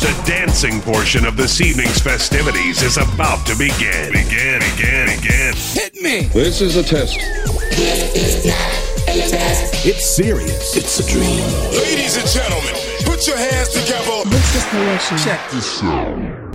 host, a dancing portion of this evening's festivities is about to begin. Begin. Hit me! This is a test. This is not a test. It's serious. It's a dream. Ladies and gentlemen, put your hands together. This is collection. Check this out.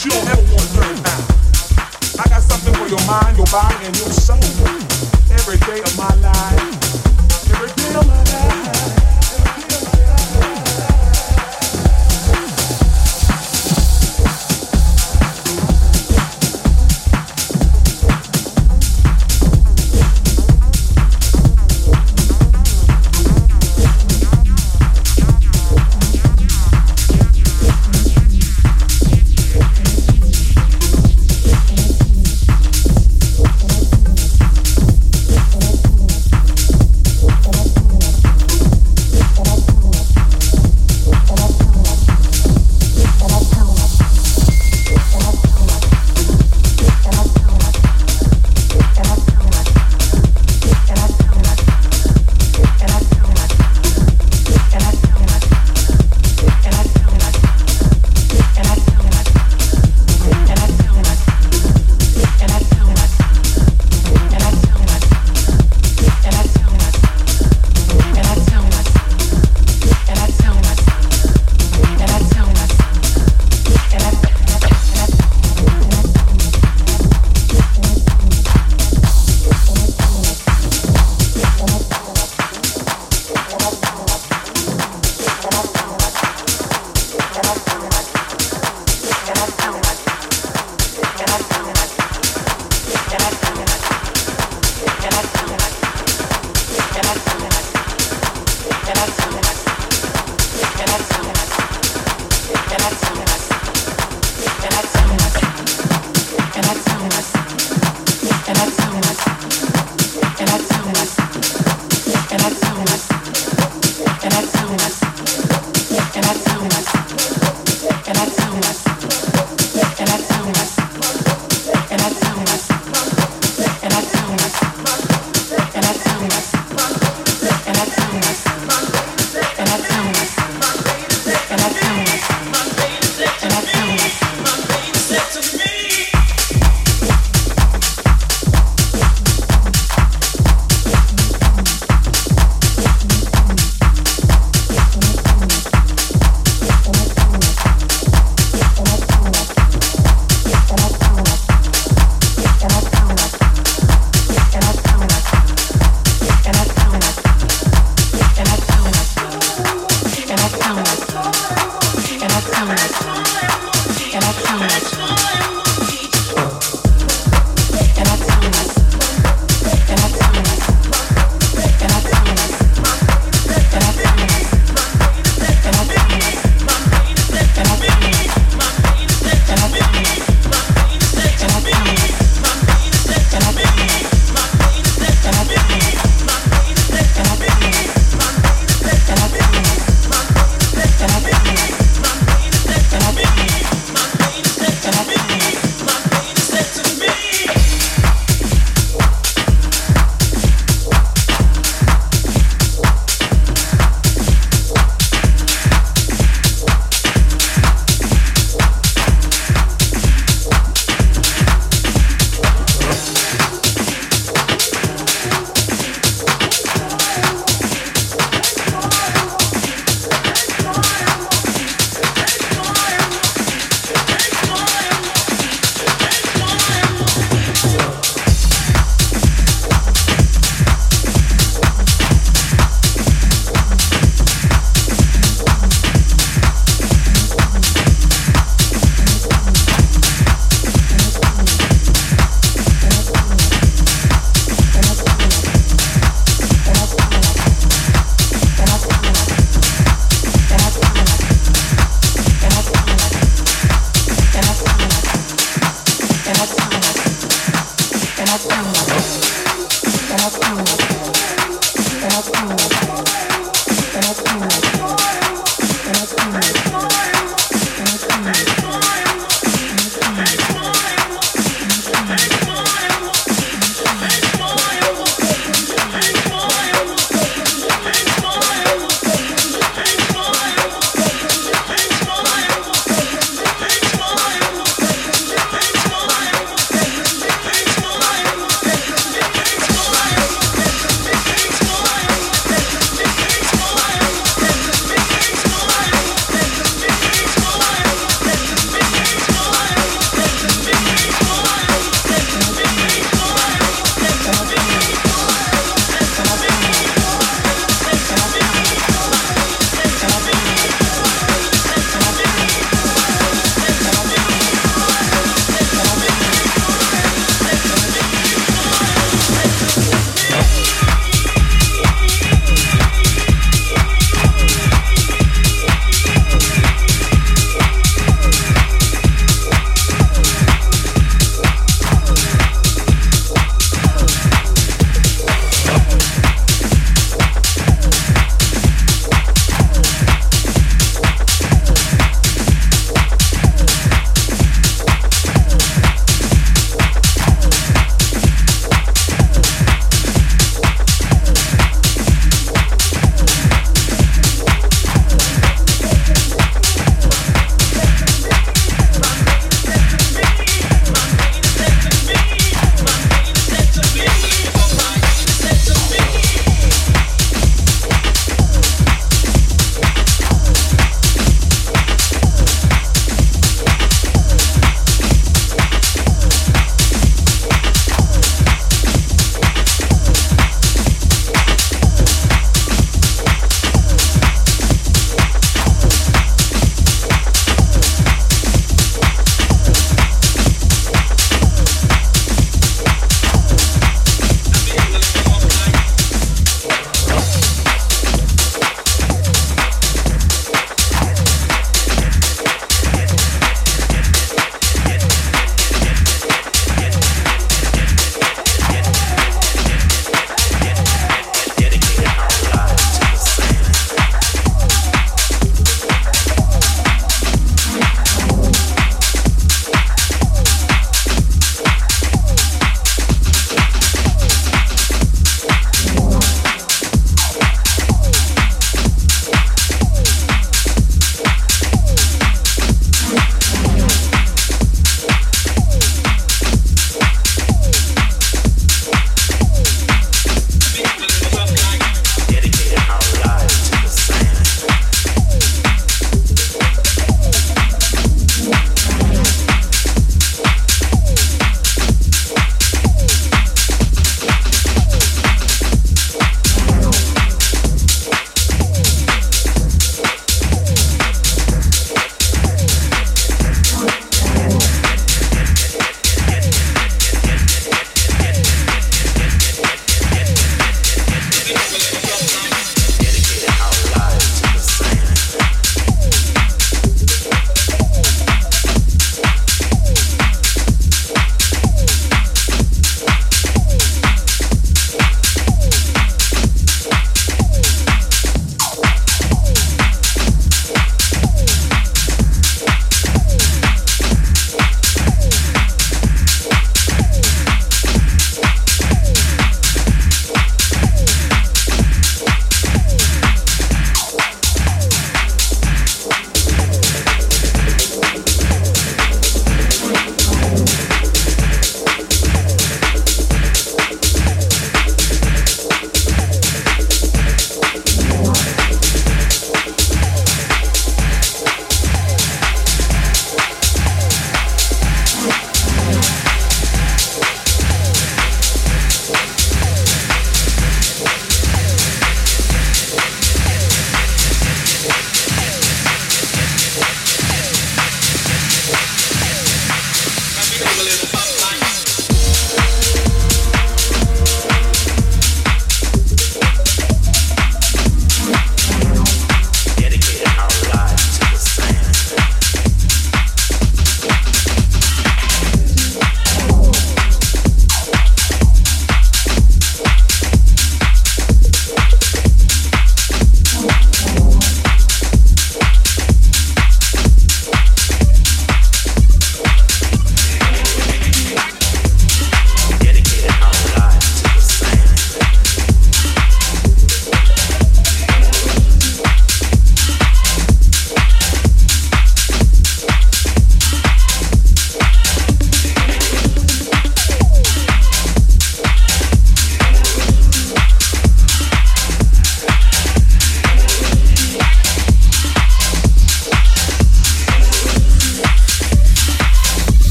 but you don't ever want to learn how. I got something for your mind, your body, and your soul. Every day of my life, every day of my life.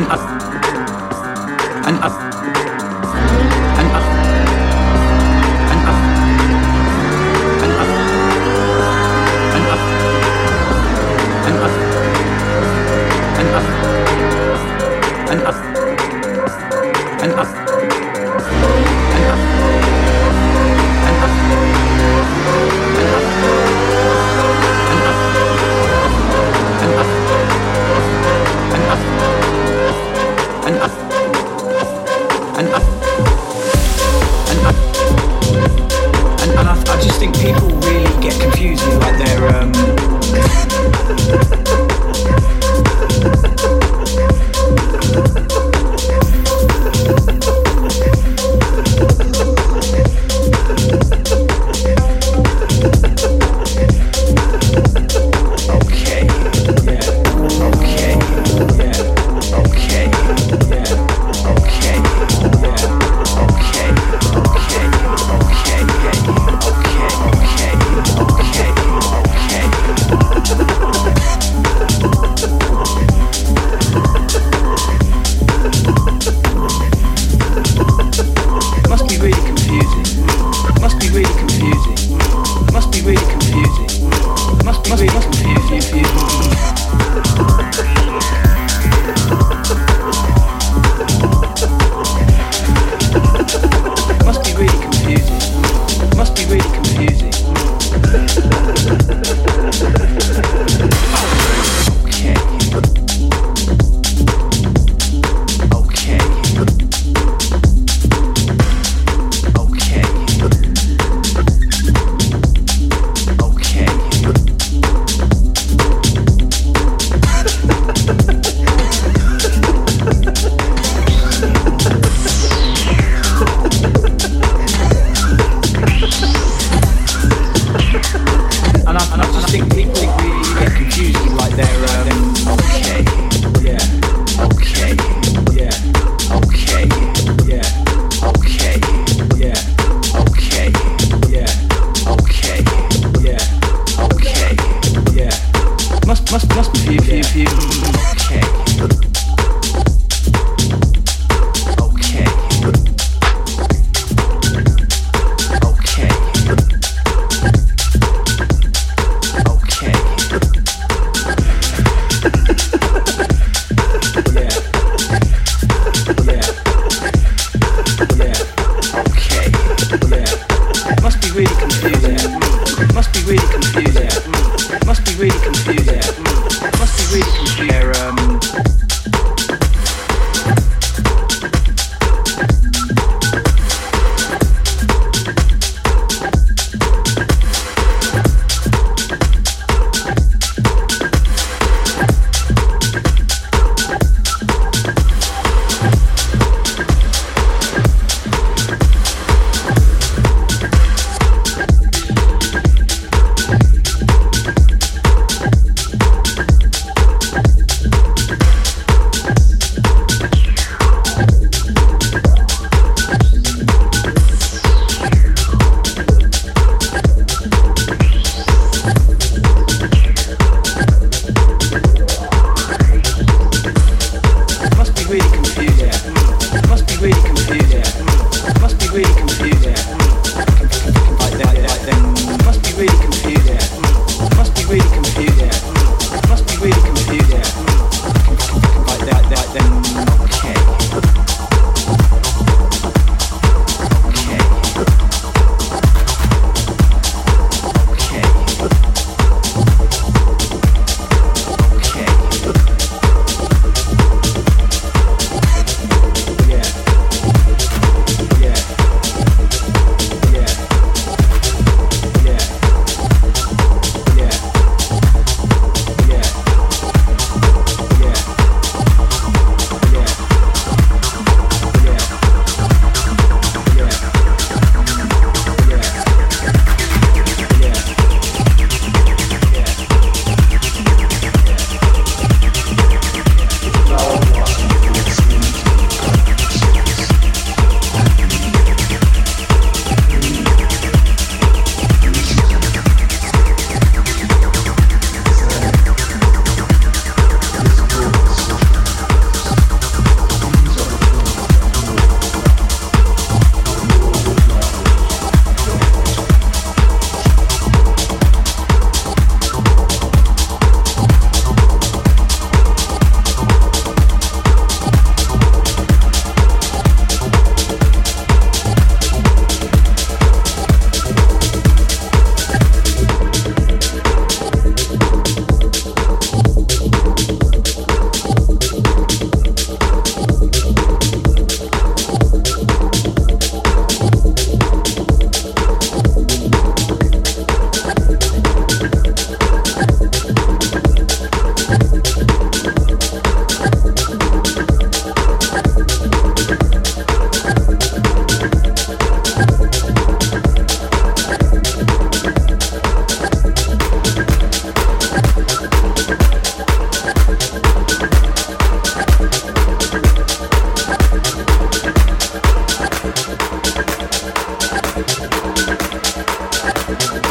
and us